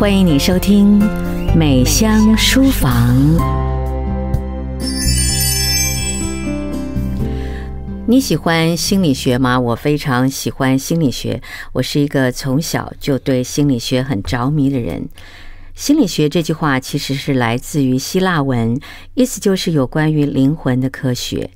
欢迎你收听美香书房。你喜欢心理学吗？我非常喜欢心理学，我是一个从小就对心理学很着迷的人。心理学这句话其实是来自于希腊文，意思就是有关于灵魂的科学。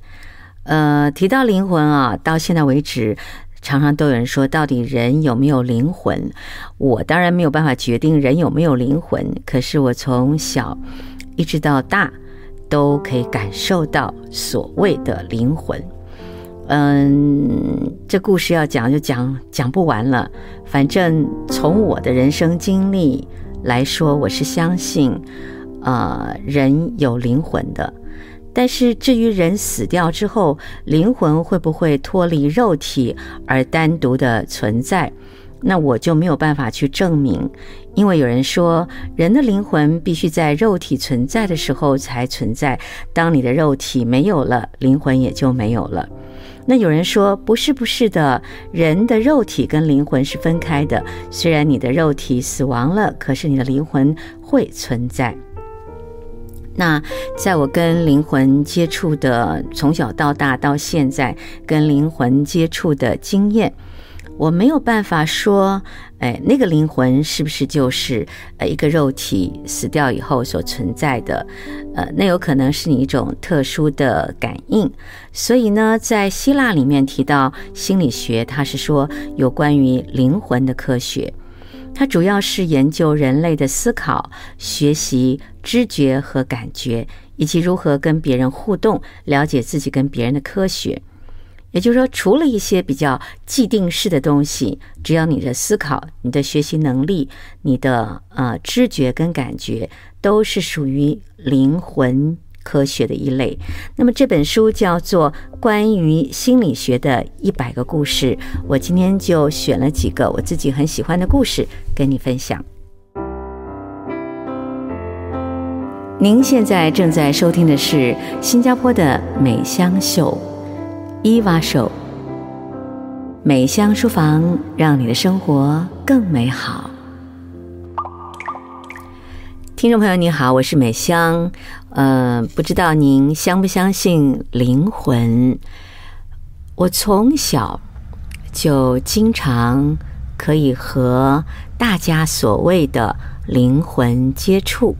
提到灵魂啊，到现在为止常常都有人说到底人有没有灵魂。我当然没有办法决定人有没有灵魂，可是我从小一直到大都可以感受到所谓的灵魂。这故事要讲就讲不完了，反正从我的人生经历来说，我是相信人有灵魂的。但是至于人死掉之后，灵魂会不会脱离肉体而单独的存在，那我就没有办法去证明。因为有人说，人的灵魂必须在肉体存在的时候才存在，当你的肉体没有了，灵魂也就没有了。那有人说，不是的，人的肉体跟灵魂是分开的，虽然你的肉体死亡了，可是你的灵魂会存在。那在我跟灵魂接触的，从小到大到现在跟灵魂接触的经验，我没有办法说那个灵魂是不是就是一个肉体死掉以后所存在的，那有可能是你一种特殊的感应。所以呢，在希腊里面提到心理学，它是说有关于灵魂的科学，它主要是研究人类的思考、学习、知觉和感觉，以及如何跟别人互动，了解自己跟别人的科学。也就是说，除了一些比较既定式的东西，只要你的思考、你的学习能力、你的知觉跟感觉，都是属于灵魂科学的一类。那么这本书叫做《关于心理学的100个故事》，我今天就选了几个我自己很喜欢的故事跟你分享。您现在正在收听的是新加坡的美香秀 Eva Show， 美香书房，让你的生活更美好。听众朋友你好，我是美香。不知道您相不相信灵魂？我从小就经常可以和大家所谓的灵魂接触。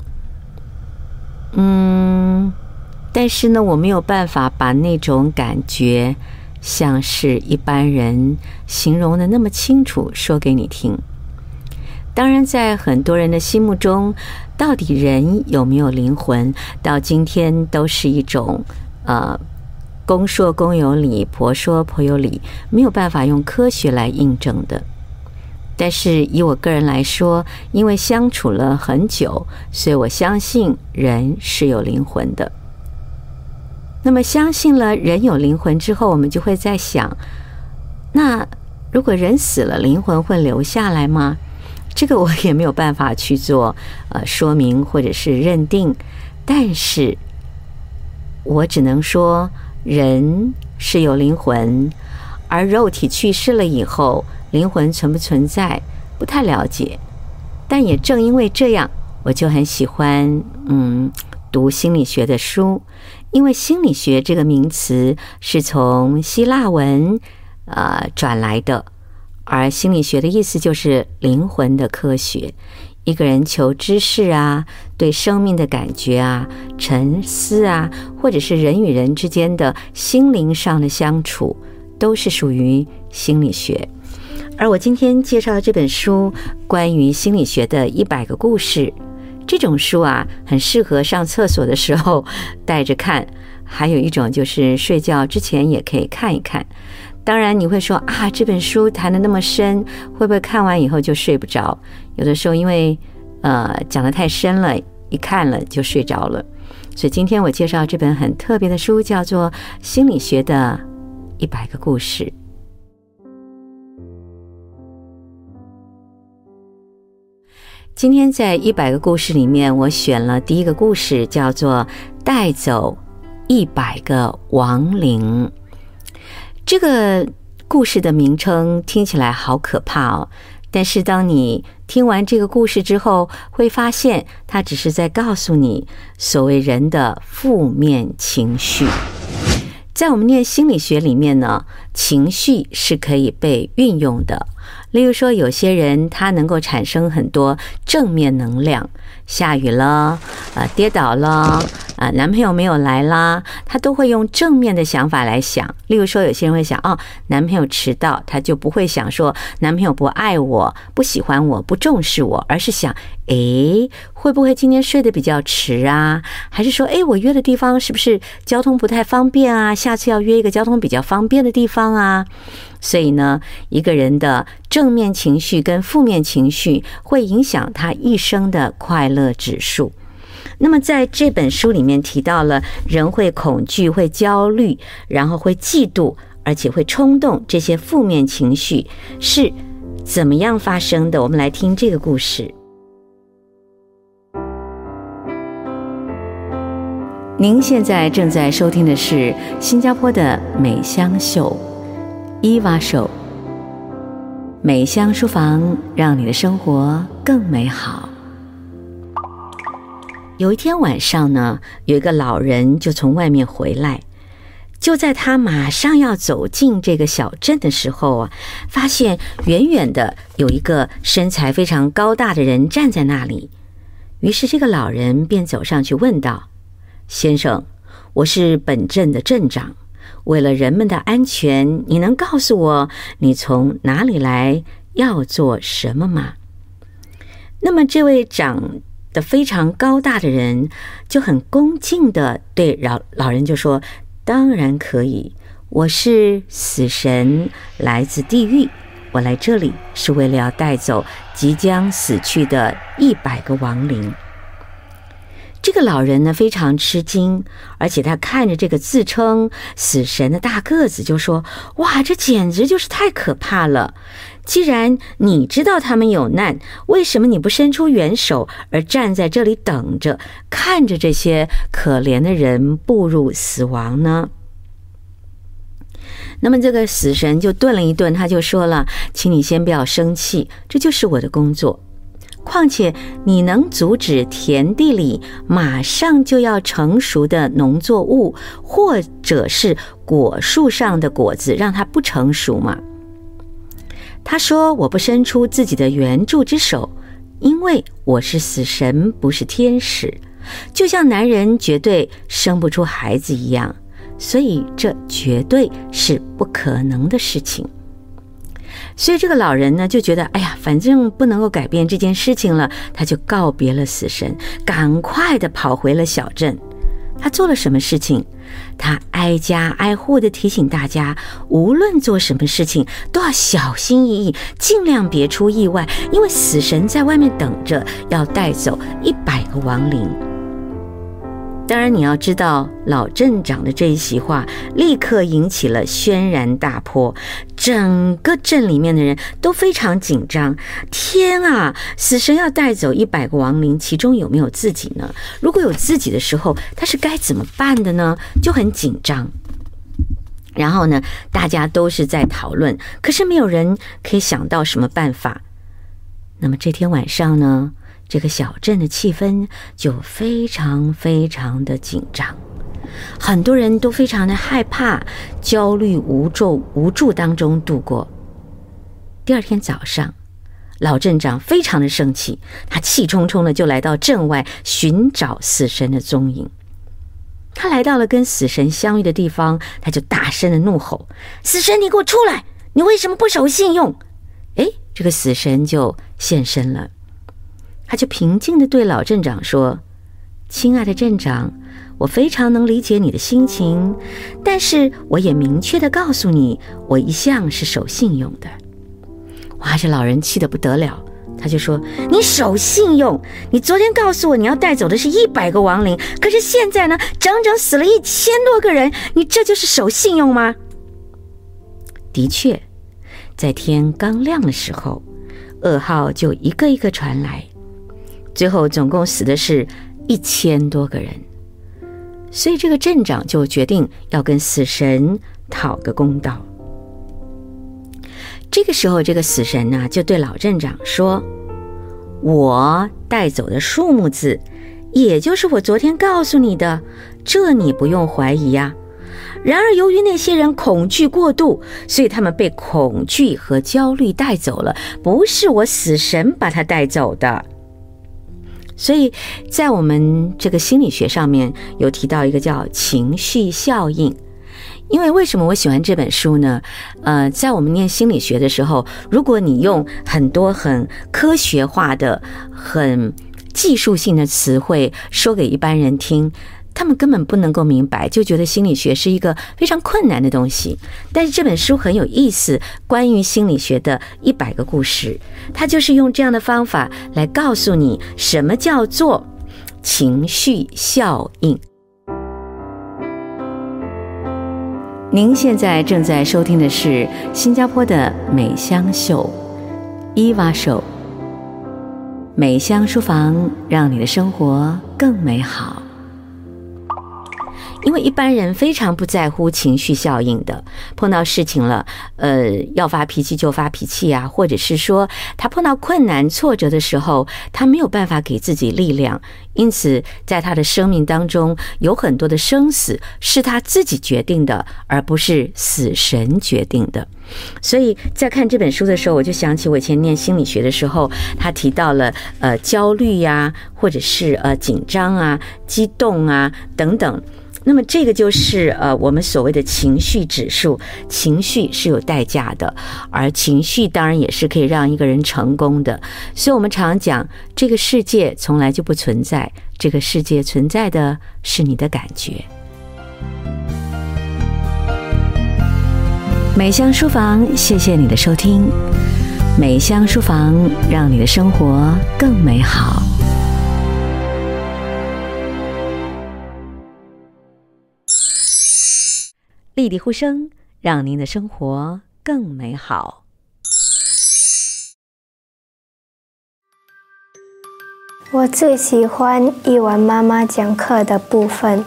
但是呢，我没有办法把那种感觉像是一般人形容的那么清楚说给你听。当然，在很多人的心目中，到底人有没有灵魂，到今天都是一种公说公有理，婆说婆有理，没有办法用科学来印证的。但是以我个人来说，因为相处了很久，所以我相信人是有灵魂的。那么相信了人有灵魂之后，我们就会在想，那如果人死了，灵魂会留下来吗？这个我也没有办法去做说明或者是认定，但是我只能说人是有灵魂，而肉体去世了以后，灵魂存不存在不太了解。但也正因为这样，我就很喜欢读心理学的书，因为心理学这个名词是从希腊文转来的。而心理学的意思就是灵魂的科学，一个人求知识啊，对生命的感觉啊，沉思啊，或者是人与人之间的心灵上的相处，都是属于心理学。而我今天介绍的这本书《关于心理学的100个故事》，这种书啊，很适合上厕所的时候带着看，还有一种就是睡觉之前也可以看一看。当然你会说啊，这本书谈得那么深，会不会看完以后就睡不着？有的时候因为讲得太深了，一看了就睡着了。所以今天我介绍这本很特别的书，叫做《心理学的100个故事》。今天在100个故事里面，我选了第一个故事，叫做《带走100个亡灵》。这个故事的名称听起来好可怕哦，但是当你听完这个故事之后，会发现它只是在告诉你所谓人的负面情绪。在我们念心理学里面呢，情绪是可以被运用的。例如说，有些人他能够产生很多正面能量，下雨了，跌倒了，男朋友没有来啦，他都会用正面的想法来想。例如说，有些人会想，男朋友迟到，他就不会想说男朋友不爱我、不喜欢我、不重视我，而是想，会不会今天睡得比较迟啊？还是说，我约的地方是不是交通不太方便啊？下次要约一个交通比较方便的地方啊。所以呢，一个人的正面情绪跟负面情绪会影响他一生的快乐指数。那么在这本书里面提到了，人会恐惧、会焦虑，然后会嫉妒，而且会冲动，这些负面情绪是怎么样发生的？我们来听这个故事。您现在正在收听的是新加坡的美香秀 Eva Show， 美香书房，让你的生活更美好。有一天晚上呢，有一个老人就从外面回来，就在他马上要走进这个小镇的时候啊，发现远远的有一个身材非常高大的人站在那里。于是这个老人便走上去问道：先生，我是本镇的镇长，为了人们的安全，你能告诉我你从哪里来，要做什么吗？那么这位长得非常高大的人就很恭敬地对老人就说：当然可以，我是死神，来自地狱，我来这里是为了要带走即将死去的100个亡灵。这个老人呢非常吃惊，而且他看着这个自称死神的大个子就说：哇，这简直就是太可怕了，既然你知道他们有难，为什么你不伸出援手，而站在这里等着，看着这些可怜的人步入死亡呢？那么这个死神就顿了一顿，他就说了：请你先不要生气，这就是我的工作，况且你能阻止田地里马上就要成熟的农作物，或者是果树上的果子让它不成熟吗？他说：我不伸出自己的援助之手，因为我是死神，不是天使，就像男人绝对生不出孩子一样，所以这绝对是不可能的事情。所以这个老人呢就觉得，反正不能够改变这件事情了，他就告别了死神，赶快的跑回了小镇。他做了什么事情？他挨家挨户的提醒大家，无论做什么事情都要小心翼翼，尽量别出意外，因为死神在外面等着，要带走100个亡灵。当然你要知道，老镇长的这一席话立刻引起了轩然大波，整个镇里面的人都非常紧张。天啊，死神要带走100个亡灵，其中有没有自己呢？如果有自己的时候，他是该怎么办的呢？就很紧张。然后呢，大家都是在讨论，可是没有人可以想到什么办法。那么这天晚上呢，这个小镇的气氛就非常非常的紧张，很多人都非常的害怕，焦虑无助当中度过。第二天早上，老镇长非常的生气，他气冲冲的就来到镇外寻找死神的踪影。他来到了跟死神相遇的地方，他就大声的怒吼：死神，你给我出来，你为什么不守信用？这个死神就现身了，他就平静地对老镇长说：亲爱的镇长，我非常能理解你的心情，但是我也明确地告诉你，我一向是守信用的。哇，这老人气得不得了，他就说：你守信用？你昨天告诉我你要带走的是100个亡灵，可是现在呢，整整死了1000多个人，你这就是守信用吗？的确，在天刚亮的时候，噩耗就一个一个传来，最后总共死的是1000多个人。所以这个镇长就决定要跟死神讨个公道。这个时候，这个死神呢就对老镇长说：我带走的数目字，也就是我昨天告诉你的，这你不用怀疑啊。然而由于那些人恐惧过度，所以他们被恐惧和焦虑带走了，不是我死神把他带走的。所以在我们这个心理学上面有提到一个叫情绪效应。因为为什么我喜欢这本书呢？在我们念心理学的时候，如果你用很多很科学化的、很技术性的词汇说给一般人听，他们根本不能够明白，就觉得心理学是一个非常困难的东西。但是这本书很有意思，关于心理学的100个故事，它就是用这样的方法来告诉你什么叫做情绪效应。您现在正在收听的是新加坡的美香秀 Eva Show， 美香书房，让你的生活更美好。因为一般人非常不在乎情绪效应的，碰到事情了，要发脾气就发脾气啊，或者是说他碰到困难挫折的时候，他没有办法给自己力量，因此在他的生命当中有很多的生死是他自己决定的，而不是死神决定的。所以在看这本书的时候，我就想起我以前念心理学的时候，他提到了焦虑啊，或者是紧张啊、激动啊等等。那么这个就是我们所谓的情绪指数。情绪是有代价的，而情绪当然也是可以让一个人成功的。所以我们常讲，这个世界从来就不存在，这个世界存在的是你的感觉。美香书房，谢谢你的收听。美香书房，让你的生活更美好。丽丽呼声，让您的生活更美好。我最喜欢一晚妈妈讲课的部分，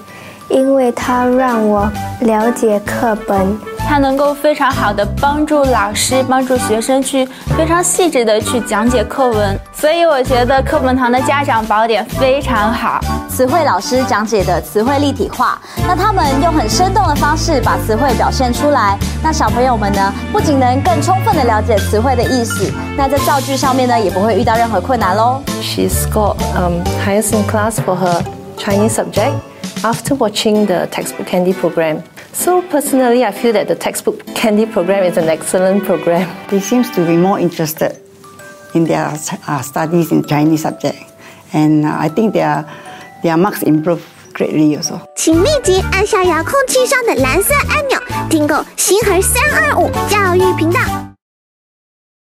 因为它让我了解课本，它能够非常好的帮助老师、帮助学生去非常细致的去讲解课文，所以我觉得课本堂的家长宝典非常好。词汇老师讲解的词汇立体化，那他们用很生动的方式把词汇表现出来，那小朋友们呢，不仅能更充分的了解词汇的意思，那在造句上面呢，也不会遇到任何困难咯。She's got highest in class for her Chinese subject after watching the textbook candy program.So personally, I feel that the textbook candy program is an excellent program. They seem to be more interested in their studies in Chinese subject, and I think their marks improve greatly also. 请立即按下遥控器上的蓝色按钮，订购星河325教育频道。